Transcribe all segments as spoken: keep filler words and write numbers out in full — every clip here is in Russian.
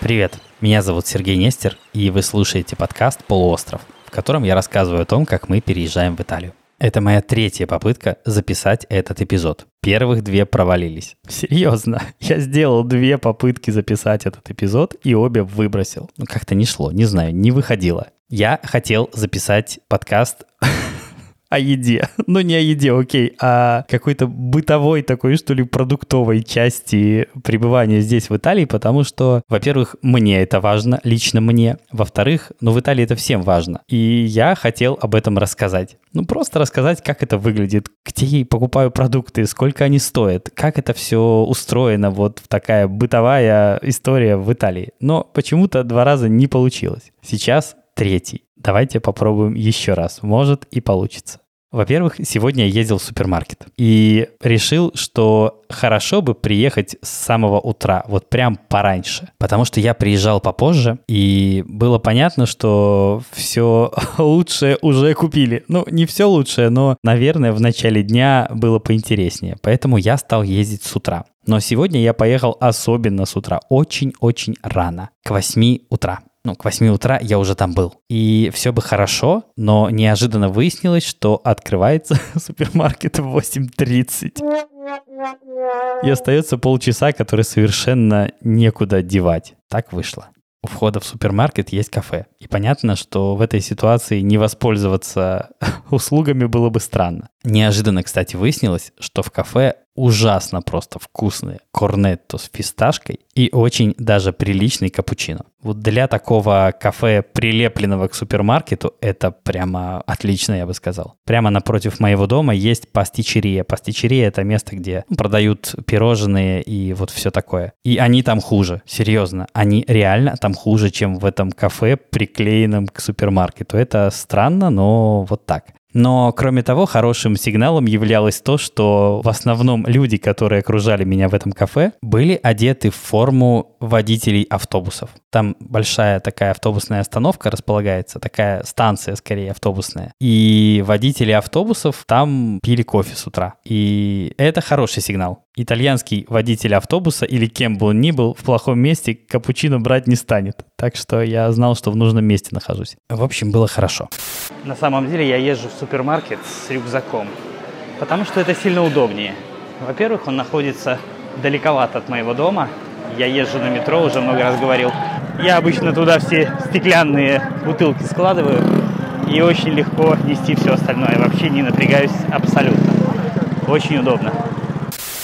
Привет, меня зовут Сергей Нестер, и вы слушаете подкаст «Полуостров», в котором я рассказываю о том, как мы переезжаем в Италию. Это моя третья попытка записать этот эпизод. Первых две провалились. Серьезно, я сделал две попытки записать этот эпизод и обе выбросил. Ну, как-то не шло, не знаю, не выходило. Я хотел записать подкаст о еде. Ну, не о еде, окей, а какой-то бытовой такой, что ли, продуктовой части пребывания здесь, в Италии, потому что, во-первых, мне это важно, лично мне. Во-вторых, ну, в Италии это всем важно. И я хотел об этом рассказать. Ну, просто рассказать, как это выглядит, где я покупаю продукты, сколько они стоят, как это все устроено, вот такая бытовая история в Италии. Но почему-то два раза не получилось. Сейчас третий. Давайте попробуем еще раз. Может и получится. Во-первых, сегодня я ездил в супермаркет и решил, что хорошо бы приехать с самого утра, вот прям пораньше, потому что я приезжал попозже, и было понятно, что все лучшее уже купили. Ну, не все лучшее, но, наверное, в начале дня было поинтереснее, поэтому я стал ездить с утра. Но сегодня я поехал особенно с утра, очень-очень рано, к восьми утра. Ну, к восьми утра я уже там был. И все бы хорошо, но неожиданно выяснилось, что открывается супермаркет в восемь тридцать. И остается полчаса, которые совершенно некуда девать. Так вышло. У входа в супермаркет есть кафе. И понятно, что в этой ситуации не воспользоваться услугами было бы странно. Неожиданно, кстати, выяснилось, что в кафе ужасно просто вкусные корнетто с фисташкой и очень даже приличный капучино. Вот для такого кафе, прилепленного к супермаркету, это прямо отлично, я бы сказал. Прямо напротив моего дома есть пастичерия. Пастичерия – это место, где продают пирожные и вот все такое. И они там хуже, серьезно. Они реально там хуже, чем в этом кафе, приклеенном к супермаркету. Это странно, но вот так. Но, кроме того, хорошим сигналом являлось то, что в основном люди, которые окружали меня в этом кафе, были одеты в форму водителей автобусов. Там большая такая автобусная остановка располагается, такая станция, скорее, автобусная. И водители автобусов там пили кофе с утра. И это хороший сигнал. Итальянский водитель автобуса, или кем бы он ни был, в плохом месте капучино брать не станет. Так что я знал, что в нужном месте нахожусь. В общем, было хорошо. На самом деле я езжу в супермаркет с рюкзаком, потому что это сильно удобнее. Во-первых, он находится далековато от моего дома. Я езжу на метро, уже много раз говорил. Я обычно туда все стеклянные бутылки складываю и очень легко нести все остальное. Вообще не напрягаюсь абсолютно. Очень удобно.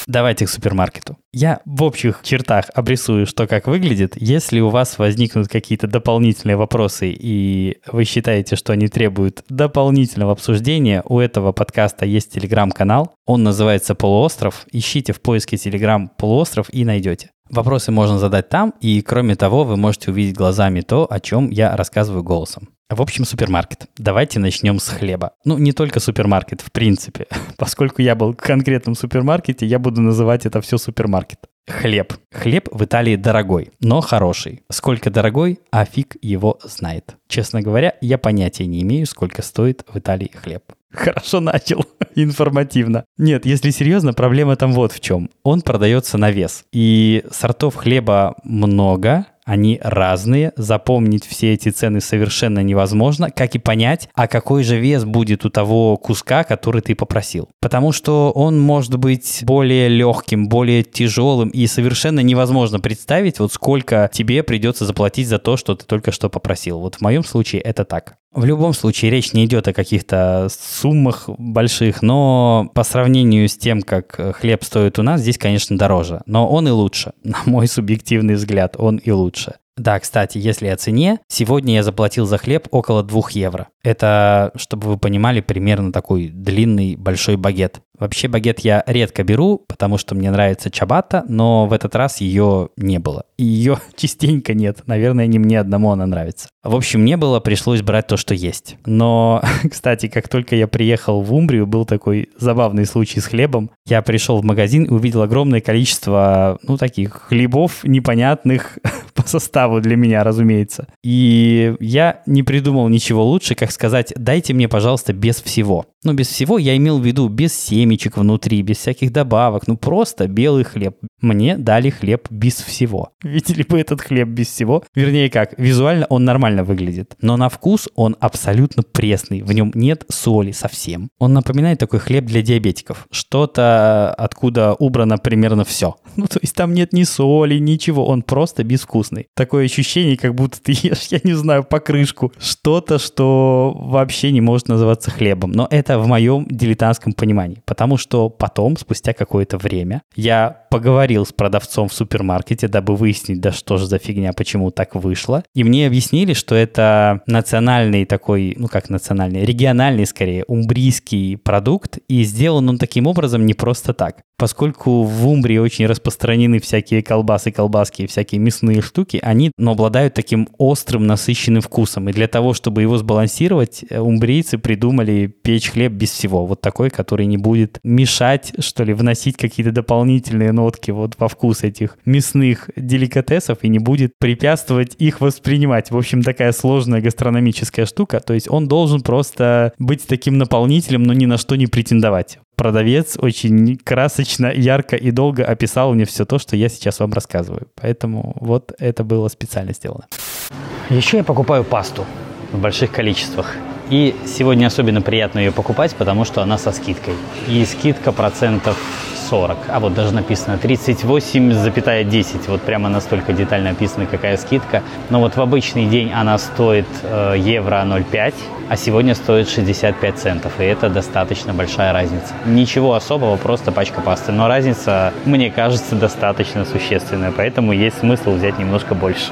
Давайте к супермаркету. Я в общих чертах обрисую, что как выглядит. Если у вас возникнут какие-то дополнительные вопросы и вы считаете, что они требуют дополнительного обсуждения, у этого подкаста есть телеграм-канал. Он называется «Полуостров». Ищите в поиске телеграм «Полуостров» и найдете. Вопросы можно задать там, и кроме того, вы можете увидеть глазами то, о чем я рассказываю голосом. В общем, супермаркет. Давайте начнем с хлеба. Ну, не только супермаркет, в принципе. Поскольку я был в конкретном супермаркете, я буду называть это все супермаркет. Хлеб. Хлеб в Италии дорогой, но хороший. Сколько дорогой, а фиг его знает. Честно говоря, я понятия не имею, сколько стоит в Италии хлеб. Хорошо начал, информативно. Нет, если серьезно, проблема там вот в чем. Он продается на вес. И сортов хлеба много, они разные. Запомнить все эти цены совершенно невозможно, как и понять, а какой же вес будет у того куска, который ты попросил. Потому что он может быть более легким, более тяжелым, и совершенно невозможно представить, вот сколько тебе придется заплатить за то, что ты только что попросил. Вот в моем случае это так. В любом случае речь не идет о каких-то суммах больших, но по сравнению с тем, как хлеб стоит у нас, здесь, конечно, дороже. Но он и лучше, на мой субъективный взгляд, он и лучше. Да, кстати, если о цене, сегодня я заплатил за хлеб около двух евро. Это, чтобы вы понимали, примерно такой длинный большой багет. Вообще багет я редко беру, потому что мне нравится чабата, но в этот раз ее не было. И ее частенько нет. Наверное, не мне одному она нравится. В общем, не было, пришлось брать то, что есть. Но, кстати, как только я приехал в Умбрию, был такой забавный случай с хлебом. Я пришел в магазин и увидел огромное количество, ну, таких хлебов непонятных, по составу для меня, разумеется. И я не придумал ничего лучше, как сказать: дайте мне, пожалуйста, без всего. Ну, без всего я имел в виду без семечек внутри, без всяких добавок, ну просто белый хлеб. Мне дали хлеб без всего. Видели бы этот хлеб без всего? Вернее как, визуально он нормально выглядит, но на вкус он абсолютно пресный, в нем нет соли совсем. Он напоминает такой хлеб для диабетиков, что-то, откуда убрано примерно все. Ну, то есть там нет ни соли, ничего, он просто безвкусный. Такое ощущение, как будто ты ешь, я не знаю, покрышку, что-то, что вообще не может называться хлебом. Но это в моем дилетантском понимании, потому что потом, спустя какое-то время, я поговорил с продавцом в супермаркете, дабы выяснить, да что же за фигня, почему так вышло. И мне объяснили, что это национальный такой, ну как национальный, региональный скорее, умбрийский продукт, и сделан он таким образом не просто так. Поскольку в Умбрии очень распространены всякие колбасы, колбаски и всякие мясные штуки, они, но обладают таким острым, насыщенным вкусом. И для того, чтобы его сбалансировать, умбрийцы придумали печь хлеб без всего. Вот такой, который не будет мешать, что ли, вносить какие-то дополнительные нотки вот во вкус этих мясных деликатесов и не будет препятствовать их воспринимать. В общем, такая сложная гастрономическая штука. То есть он должен просто быть таким наполнителем, но ни на что не претендовать. Продавец очень красочно, ярко и долго описал мне все то, что я сейчас вам рассказываю. Поэтому вот это было специально сделано. Еще я покупаю пасту в больших количествах. И сегодня особенно приятно ее покупать, потому что она со скидкой. И скидка процентов сорок. А вот даже написано тридцать восемь целых десять сотых. Вот прямо настолько детально описано, какая скидка. Но вот в обычный день она стоит э, евро ноль целых пять сотых, а сегодня стоит шестьдесят пять центов. И это достаточно большая разница. Ничего особого, просто пачка пасты. Но разница, мне кажется, достаточно существенная. Поэтому есть смысл взять немножко больше.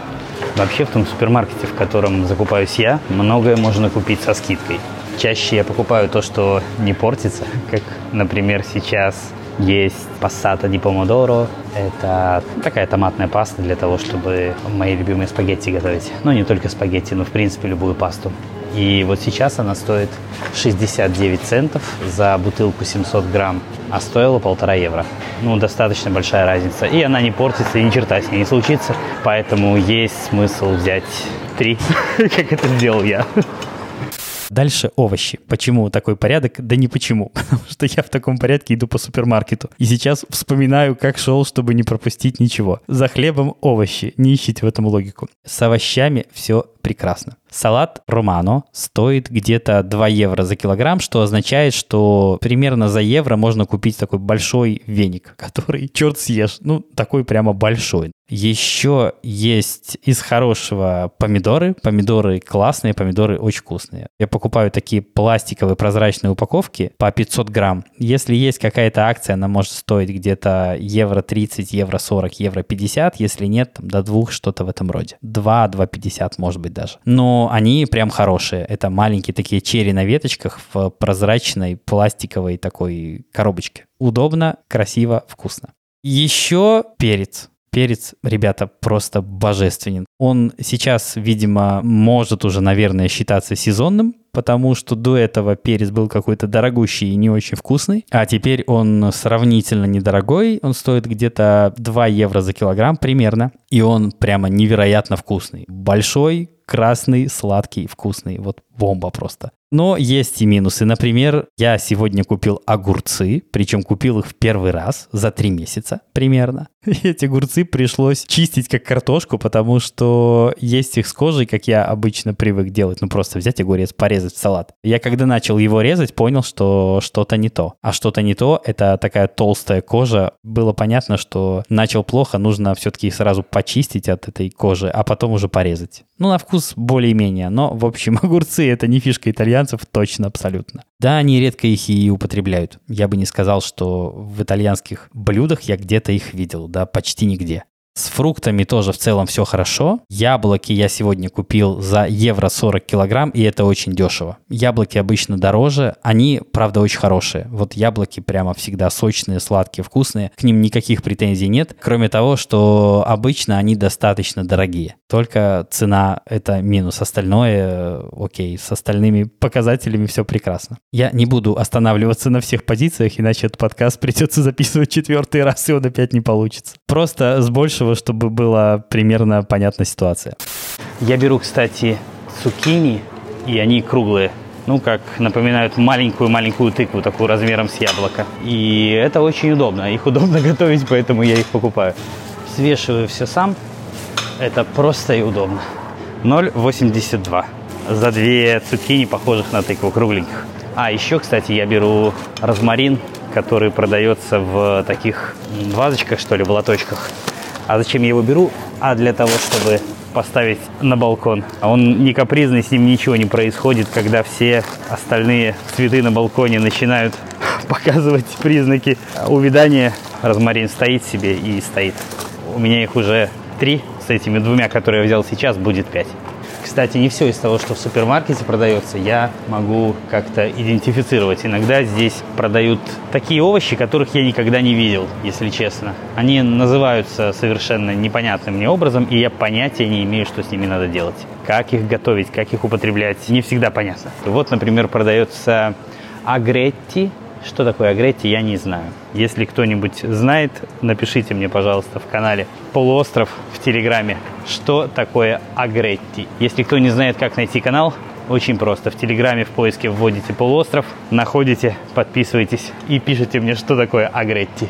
Вообще в том супермаркете, в котором закупаюсь я, многое можно купить со скидкой. Чаще я покупаю то, что не портится, как, например, сейчас есть пассата ди помодоро. Это такая томатная паста для того, чтобы мои любимые спагетти готовить. Ну, не только спагетти, но, в принципе, любую пасту. И вот сейчас она стоит шестьдесят девять центов за бутылку семьсот грамм, а стоила полтора евро. Ну, достаточно большая разница. И она не портится, и ни черта с ней не случится. Поэтому есть смысл взять три, как это сделал я. Дальше овощи. Почему такой порядок? Да не почему. Потому что я в таком порядке иду по супермаркету. И сейчас вспоминаю, как шел, чтобы не пропустить ничего. За хлебом овощи. Не ищите в этом логику. С овощами все прекрасно. Салат Романо стоит где-то два евро за килограмм, что означает, что примерно за евро можно купить такой большой веник, который черт съешь. Ну, такой прямо большой. Еще есть из хорошего помидоры. Помидоры классные, помидоры очень вкусные. Я покупаю такие пластиковые прозрачные упаковки по пятьсот грамм. Если есть какая-то акция, она может стоить где-то евро тридцать, евро сорок, евро пятьдесят. Если нет, там, до двух, что-то в этом роде. два, два пятьдесят может быть даже. Но они прям хорошие. Это маленькие такие черри на веточках в прозрачной пластиковой такой коробочке. Удобно, красиво, вкусно. Еще перец. Перец, ребята, просто божественен. Он сейчас, видимо, может уже, наверное, считаться сезонным, потому что до этого перец был какой-то дорогущий и не очень вкусный, а теперь он сравнительно недорогой, он стоит где-то два евро за килограмм примерно, и он прямо невероятно вкусный. Большой, красный, сладкий, вкусный, вот бомба просто. Но есть и минусы. Например, я сегодня купил огурцы, причем купил их в первый раз за три месяца примерно. И эти огурцы пришлось чистить как картошку, потому что есть их с кожей, как я обычно привык делать. Ну, просто взять огурец, порезать в салат. Я когда начал его резать, понял, что что-то не то. А что-то не то – это такая толстая кожа. Было понятно, что начал плохо, нужно все-таки сразу почистить от этой кожи, а потом уже порезать. Ну, на вкус более-менее. Но, в общем, огурцы – это не фишка итальянцев. Точно, абсолютно. Да, они редко их и употребляют. Я бы не сказал, что в итальянских блюдах я где-то их видел, да, почти нигде. С фруктами тоже в целом все хорошо. Яблоки я сегодня купил за евро сорок килограмм, и это очень дешево. Яблоки обычно дороже, они, правда, очень хорошие. Вот яблоки прямо всегда сочные, сладкие, вкусные. К ним никаких претензий нет, кроме того, что обычно они достаточно дорогие. Только цена – это минус. Остальное – окей, с остальными показателями все прекрасно. Я не буду останавливаться на всех позициях, иначе этот подкаст придется записывать четвертый раз, и он опять не получится. Просто с большего дешево, чтобы была примерно понятна ситуация. Я беру, кстати, цукини, и они круглые. Ну, как напоминают маленькую-маленькую тыкву, такую размером с яблоко. И это очень удобно. Их удобно готовить, поэтому я их покупаю. Свешиваю все сам. Это просто и удобно. ноль восемьдесят два за две цукини, похожих на тыкву, кругленьких. А еще, кстати, я беру розмарин, который продается в таких вазочках, что ли, в лоточках. А зачем я его беру? А для того, чтобы поставить на балкон. Он не капризный, с ним ничего не происходит, когда все остальные цветы на балконе начинают показывать признаки увядания. Розмарин стоит себе и стоит. У меня их уже три, с этими двумя, которые я взял сейчас, будет пять. Кстати, не все из того, что в супермаркете продается, я могу как-то идентифицировать. Иногда здесь продают такие овощи, которых я никогда не видел, если честно. Они называются совершенно непонятным мне образом, и я понятия не имею, что с ними надо делать. Как их готовить, как их употреблять, не всегда понятно. Вот, например, продается агретти. Что такое агретти, я не знаю. Если кто-нибудь знает, напишите мне, пожалуйста, в канале «Полуостров» в Телеграме, что такое агретти. Если кто не знает, как найти канал, очень просто. В Телеграме в поиске вводите «Полуостров», находите, подписываетесь и пишите мне, что такое агретти.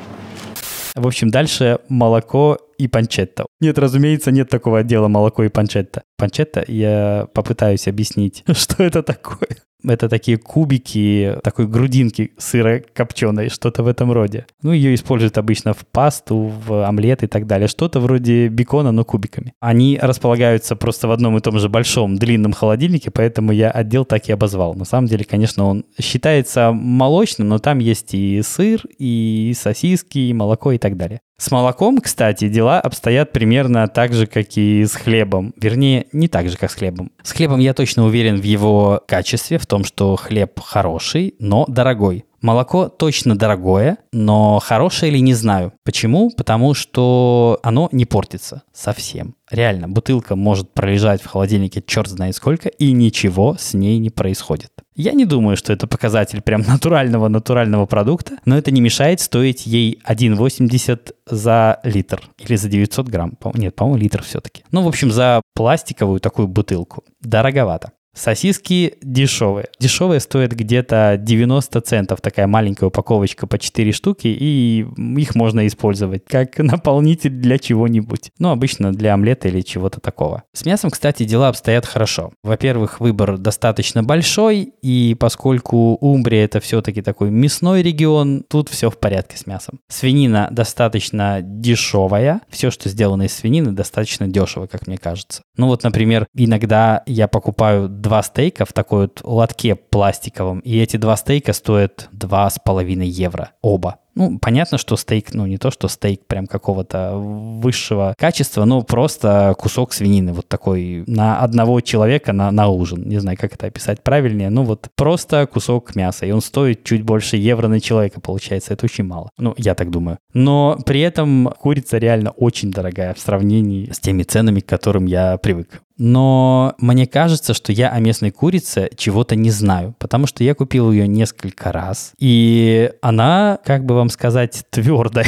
В общем, дальше молоко и панчетта. Нет, разумеется, нет такого отдела молоко и панчетта. Панчетта, я попытаюсь объяснить, что это такое. Это такие кубики, такой грудинки сырокопченой, что-то в этом роде. Ну, ее используют обычно в пасту, в омлет и так далее. Что-то вроде бекона, но кубиками. Они располагаются просто в одном и том же большом длинном холодильнике, поэтому я отдел так и обозвал. На самом деле, конечно, он считается молочным, но там есть и сыр, и сосиски, и молоко и так далее. С молоком, кстати, дела обстоят примерно так же, как и с хлебом. Вернее, не так же, как с хлебом. С хлебом я точно уверен в его качестве, в том, что хлеб хороший, но дорогой. Молоко точно дорогое, но хорошее ли не знаю. Почему? Потому что оно не портится совсем. Реально, бутылка может пролежать в холодильнике черт знает сколько, и ничего с ней не происходит. Я не думаю, что это показатель прям натурального-натурального продукта, но это не мешает стоить ей один восемьдесят за литр или за девятьсот грамм. Нет, по-моему, литр все-таки. Ну, в общем, за пластиковую такую бутылку. Дороговато. Сосиски дешевые. Дешевые стоят где-то девяносто центов, такая маленькая упаковочка по четыре штуки, и их можно использовать как наполнитель для чего-нибудь. Ну, обычно для омлета или чего-то такого. С мясом, кстати, дела обстоят хорошо. Во-первых, выбор достаточно большой, и поскольку Умбрия это все-таки такой мясной регион, тут все в порядке с мясом. Свинина достаточно дешевая. Все, что сделано из свинины, достаточно дешево, как мне кажется. Ну вот, например, иногда я покупаю два стейка в такой вот лотке пластиковом, и эти два стейка стоят два с половиной евро оба. Ну, понятно, что стейк, ну, не то, что стейк прям какого-то высшего качества, но просто кусок свинины вот такой на одного человека на, на ужин. Не знаю, как это описать правильнее. Ну, вот просто кусок мяса, и он стоит чуть больше евро на человека, получается. Это очень мало. Ну, я так думаю. Но при этом курица реально очень дорогая в сравнении с теми ценами, к которым я привык. Но мне кажется, что я о местной курице чего-то не знаю, потому что я купил ее несколько раз, и она, как бы вам сказать, твердая.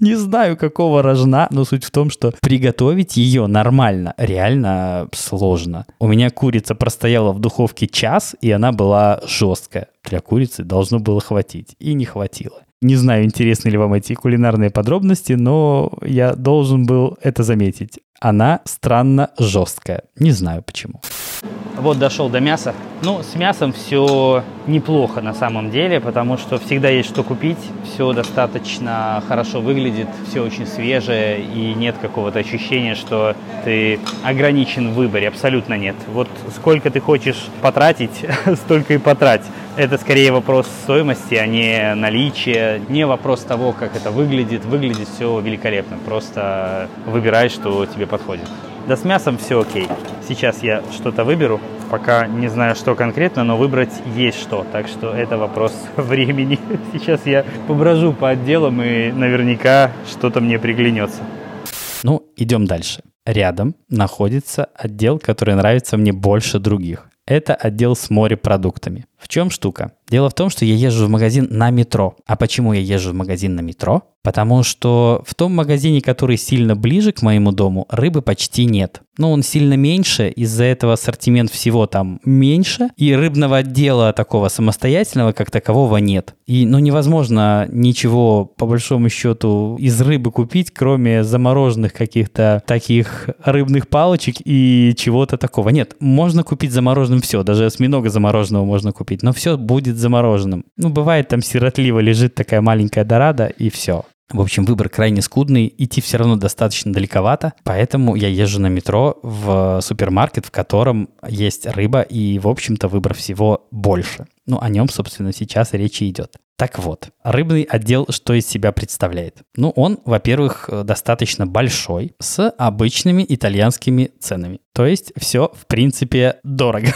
Не знаю, какого рожна, но суть в том, что приготовить ее нормально реально сложно. У меня курица простояла в духовке час, и она была жесткая. Для курицы должно было хватить, и не хватило. Не знаю, интересны ли вам эти кулинарные подробности, но я должен был это заметить. Она странно жесткая. Не знаю почему. Вот дошел до мяса. Ну, с мясом все неплохо на самом деле, потому что всегда есть что купить. Все достаточно хорошо выглядит, все очень свежее, и нет какого-то ощущения, что ты ограничен в выборе. Абсолютно нет. Вот сколько ты хочешь потратить, столько и потрать. Это скорее вопрос стоимости, а не наличия. Не вопрос того, как это выглядит. Выглядит все великолепно. Просто выбирай, что тебе подходит. Да с мясом все окей. Сейчас я что-то выберу. Пока не знаю, что конкретно, но выбрать есть что. Так что это вопрос времени. Сейчас я поброжу по отделам, и наверняка что-то мне приглянется. Ну, идем дальше. Рядом находится отдел, который нравится мне больше других. Это отдел с морепродуктами. В чем штука? Дело в том, что я езжу в магазин на метро. А почему я езжу в магазин на метро? Потому что в том магазине, который сильно ближе к моему дому, рыбы почти нет. Но он сильно меньше, из-за этого ассортимент всего там меньше, и рыбного отдела такого самостоятельного как такового нет. И ну невозможно ничего, по большому счету, из рыбы купить, кроме замороженных каких-то таких рыбных палочек и чего-то такого. Нет, можно купить замороженным все, даже осьминога замороженного можно купить, но все будет замороженным. Ну, бывает, там сиротливо лежит такая маленькая дорада, и все. В общем, выбор крайне скудный, идти все равно достаточно далековато, поэтому я езжу на метро в супермаркет, в котором есть рыба, и, в общем-то, выбор всего больше. Ну, о нем, собственно, сейчас речь и идет. Так вот, рыбный отдел что из себя представляет? Ну, он, во-первых, достаточно большой, с обычными итальянскими ценами. То есть все, в принципе, дорого.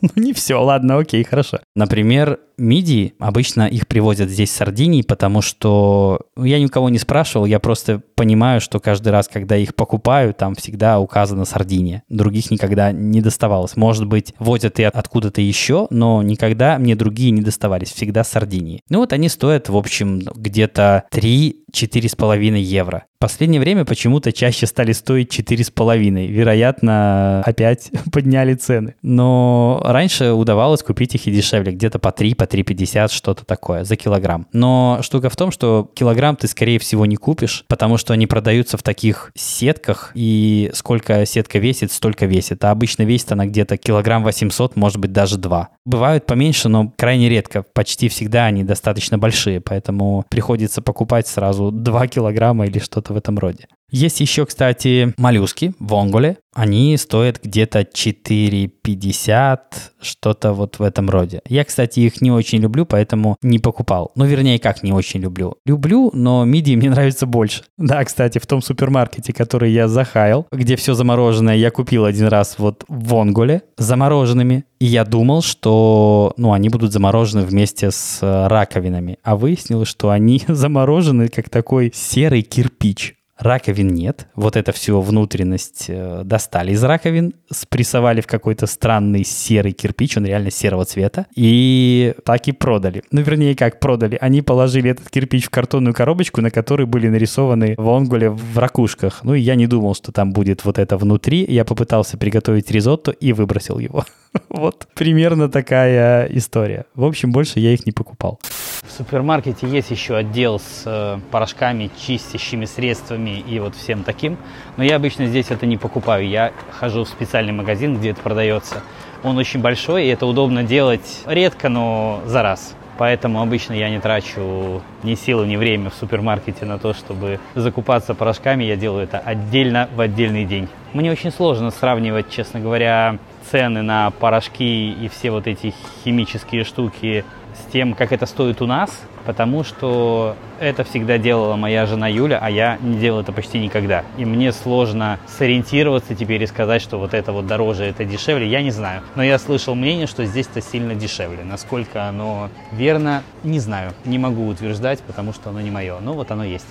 Ну, не все, ладно, окей, хорошо. Например, мидии, обычно их привозят здесь с Сардинии, потому что я никого не спрашивал, я просто понимаю, что каждый раз, когда их покупаю, там всегда указана Сардиния. Других никогда не доставалось. Может быть, возят и откуда-то еще, но никогда мне другие не доставались, всегда с Сардинии. Ну вот они стоят, в общем, где-то три-четыре с половиной евро. В последнее время почему-то чаще стали стоить четыре с половиной. Вероятно, опять подняли цены. Но раньше удавалось купить их и дешевле, где-то по три, по три пятьдесят, что-то такое за килограмм. Но штука в том, что килограмм ты, скорее всего, не купишь, потому что они продаются в таких сетках, и сколько сетка весит, столько весит. А обычно весит она где-то килограмм восемьсот, может быть, даже два. Бывают поменьше, но крайне редко. Почти всегда они достаточно большие, поэтому приходится покупать сразу два килограмма или что-то в этом роде. Есть еще, кстати, моллюски, вонголе. Они стоят где-то четыре пятьдесят, что-то вот в этом роде. Я, кстати, их не очень люблю, поэтому не покупал. Ну, вернее, как не очень люблю. Люблю, но мидии мне нравятся больше. Да, кстати, в том супермаркете, который я захаял, где все замороженное, я купил один раз вот в вонголе замороженными. И я думал, что ну, они будут заморожены вместе с раковинами. А выяснилось, что они заморожены как такой серый кирпич. Раковин нет. Вот это всю внутренность достали из раковин, спрессовали в какой-то странный серый кирпич, он реально серого цвета, и так и продали. Ну, вернее, как продали. Они положили этот кирпич в картонную коробочку, на которой были нарисованы вонголе в ракушках. Ну, и я не думал, что там будет вот это внутри. Я попытался приготовить ризотто и выбросил его. Вот примерно такая история. В общем, больше я их не покупал. В супермаркете есть еще отдел с порошками, чистящими средствами, и вот всем таким. Но я обычно здесь это не покупаю. Я хожу в специальный магазин, где это продается. Он очень большой, и это удобно делать редко, но за раз. Поэтому обычно я не трачу ни силы, ни время в супермаркете на то, чтобы закупаться порошками. Я делаю это отдельно в отдельный день. Мне очень сложно сравнивать, честно говоря, цены на порошки и все вот эти химические штуки с тем, как это стоит у нас, потому что это всегда делала моя жена Юля, а я не делал это почти никогда. И мне сложно сориентироваться теперь и сказать, что вот это вот дороже, это дешевле, я не знаю. Но я слышал мнение, что здесь-то сильно дешевле. Насколько оно верно, не знаю. Не могу утверждать, потому что оно не мое. Но вот оно есть.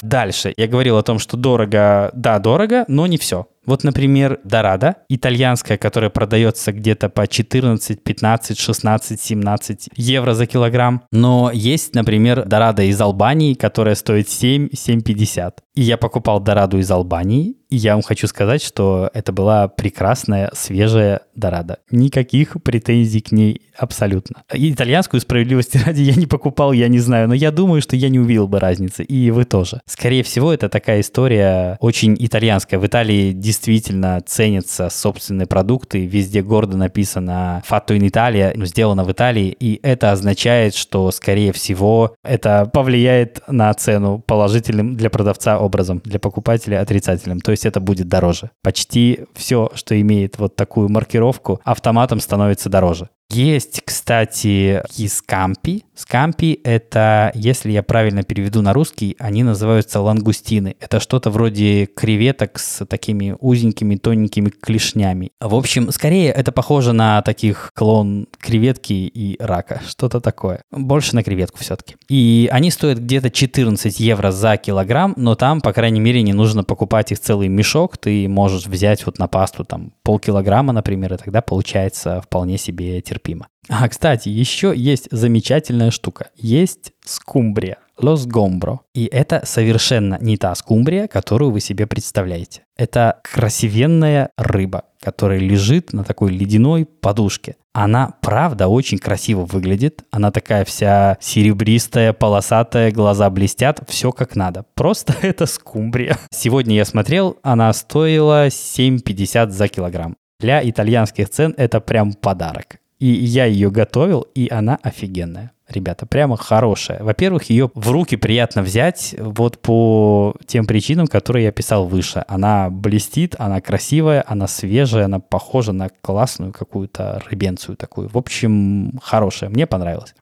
Дальше. Я говорил о том, что дорого, да, дорого, но не все. Вот, например, дорада, итальянская, которая продается где-то по четырнадцать, пятнадцать, шестнадцать, семнадцать евро за килограмм. Но есть, например, дорада из Албании, которая стоит семь-семь пятьдесят. И я покупал дораду из Албании, и я вам хочу сказать, что это была прекрасная, свежая дорада. Никаких претензий к ней абсолютно. И итальянскую, справедливости ради, я не покупал, я не знаю, но я думаю, что я не увидел бы разницы, и вы тоже. Скорее всего, это такая история очень итальянская. В Италии действительно действительно ценятся собственные продукты. Везде гордо написано Fatto in Italia, ну, сделано в Италии, и это означает, что, скорее всего, это повлияет на цену положительным для продавца образом, для покупателя отрицательным, то есть это будет дороже. Почти все, что имеет вот такую маркировку, автоматом становится дороже. Есть, кстати, скампи, Скампи — это, если я правильно переведу на русский, они называются лангустины. Это что-то вроде креветок с такими узенькими, тоненькими клешнями. В общем, скорее это похоже на таких клон креветки и рака. Что-то такое. Больше на креветку все-таки. И они стоят где-то четырнадцать евро за килограмм, но там, по крайней мере, не нужно покупать их целый мешок. Ты можешь взять вот на пасту там полкилограмма, например, и тогда получается вполне себе терпимо. А, кстати, еще есть замечательная штука. Есть скумбрия, ло сгомбро. И это совершенно не та скумбрия, которую вы себе представляете. Это красивенная рыба, которая лежит на такой ледяной подушке. Она, правда, очень красиво выглядит. Она такая вся серебристая, полосатая, глаза блестят, все как надо. Просто это скумбрия. Сегодня я смотрел, она стоила семь пятьдесят за килограмм. Для итальянских цен это прям подарок. И я ее готовил, и она офигенная. Ребята, прямо хорошая. Во-первых, ее в руки приятно взять вот по тем причинам, которые я писал выше. Она блестит, она красивая, она свежая, она похожа на классную какую-то рыбенцию такую. В общем, хорошая. Мне понравилось.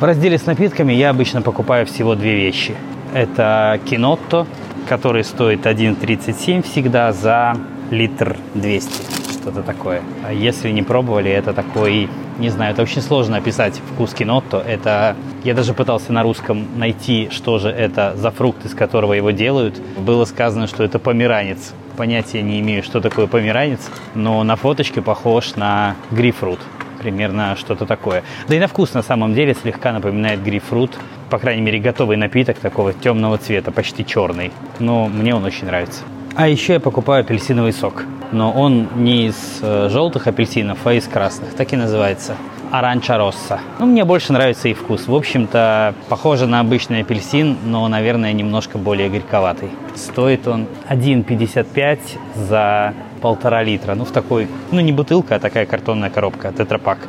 В разделе с напитками я обычно покупаю всего две вещи. Это кинотто, который стоит один тридцать семь всегда за литр двести. Что-то такое. Если не пробовали, это такой, не знаю, это очень сложно описать вкус кинотто. Это, я даже пытался на русском найти, что же это за фрукт, из которого его делают. Было сказано, что это померанец. Понятия не имею, что такое померанец, но на фоточке похож на грейпфрут. Примерно что-то такое. Да и на вкус на самом деле слегка напоминает грейпфрут. По крайней мере, готовый напиток такого темного цвета, почти черный. Но мне он очень нравится. А еще я покупаю апельсиновый сок, но он не из желтых апельсинов, а из красных, так и называется. Аранча-росса. Ну, мне больше нравится их вкус. В общем-то, похоже на обычный апельсин, но, наверное, немножко более горьковатый. Стоит он один пятьдесят пять за полтора литра. Ну, в такой, ну, не бутылка, а такая картонная коробка, тетрапак.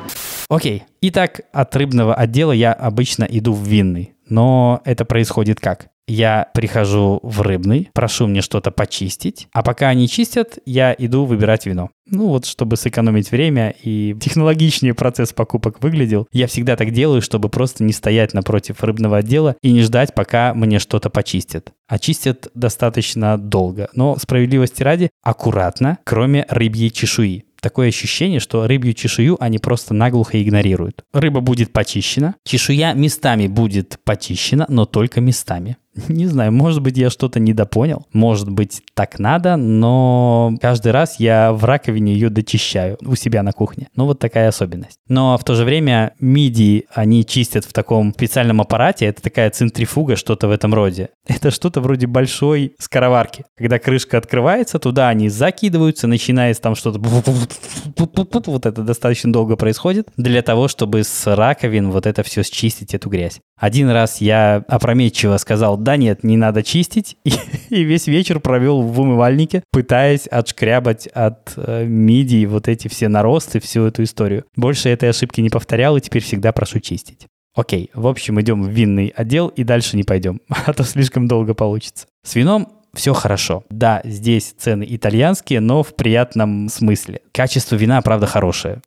Окей. Итак, от рыбного отдела я обычно иду в винный. Но это происходит как? Я прихожу в рыбный, прошу мне что-то почистить, а пока они чистят, я иду выбирать вино. Ну вот, чтобы сэкономить время и технологичнее процесс покупок выглядел, я всегда так делаю, чтобы просто не стоять напротив рыбного отдела и не ждать, пока мне что-то почистят. А чистят достаточно долго, но справедливости ради аккуратно, кроме рыбьей чешуи. Такое ощущение, что рыбью чешую они просто наглухо игнорируют. Рыба будет почищена, чешуя местами будет почищена, но только местами. Не знаю, может быть, я что-то недопонял, может быть, так надо, но каждый раз я в раковине ее дочищаю у себя на кухне. Ну, вот такая особенность. Но в то же время мидии, они чистят в таком специальном аппарате, это такая центрифуга, что-то в этом роде. Это что-то вроде большой скороварки. Когда крышка открывается, туда они закидываются, начинается там что-то... Вот это достаточно долго происходит для того, чтобы с раковин вот это все счистить, эту грязь. Один раз я опрометчиво сказал: да нет, не надо чистить, и, и весь вечер провел в умывальнике, пытаясь отшкрябать от э, мидии вот эти все наросты, всю эту историю. Больше этой ошибки не повторял, и теперь всегда прошу чистить. Окей, в общем, идем в винный отдел и дальше не пойдем, а то слишком долго получится. С вином все хорошо. Да, здесь цены итальянские, но в приятном смысле. Качество вина, правда, хорошее.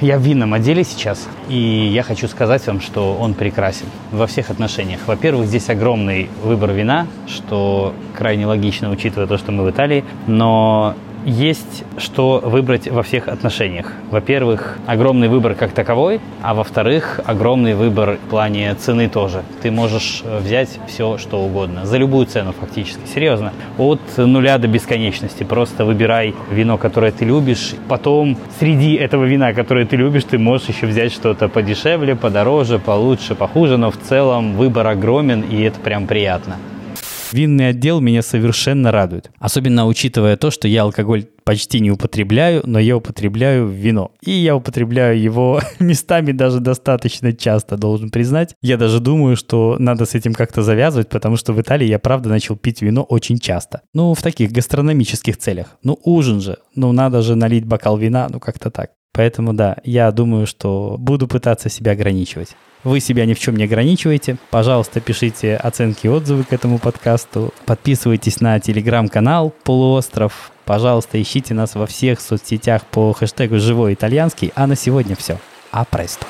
Я в винном отделе сейчас, и я хочу сказать вам, что он прекрасен во всех отношениях. Во-первых, здесь огромный выбор вина, что крайне логично, учитывая то, что мы в Италии, но... Есть что выбрать во всех отношениях. Во-первых, огромный выбор как таковой, а во-вторых, огромный выбор в плане цены тоже. Ты можешь взять все, что угодно, за любую цену фактически, серьезно. От нуля до бесконечности. Просто выбирай вино, которое ты любишь. Потом среди этого вина, которое ты любишь, ты можешь еще взять что-то подешевле, подороже, получше, похуже, но в целом выбор огромен, и это прям приятно. Винный отдел меня совершенно радует. Особенно учитывая то, что я алкоголь почти не употребляю, но я употребляю вино. И я употребляю его местами даже достаточно часто, должен признать. Я даже думаю, что надо с этим как-то завязывать, потому что в Италии я, правда, начал пить вино очень часто. Ну, в таких гастрономических целях. Ну, ужин же. Ну, надо же налить бокал вина. Ну, как-то так. Поэтому, да, я думаю, что буду пытаться себя ограничивать. Вы себя ни в чем не ограничиваете. Пожалуйста, пишите оценки и отзывы к этому подкасту. Подписывайтесь на телеграм-канал «Полуостров». Пожалуйста, ищите нас во всех соцсетях по хэштегу «Живой итальянский». А на сегодня все. А престо.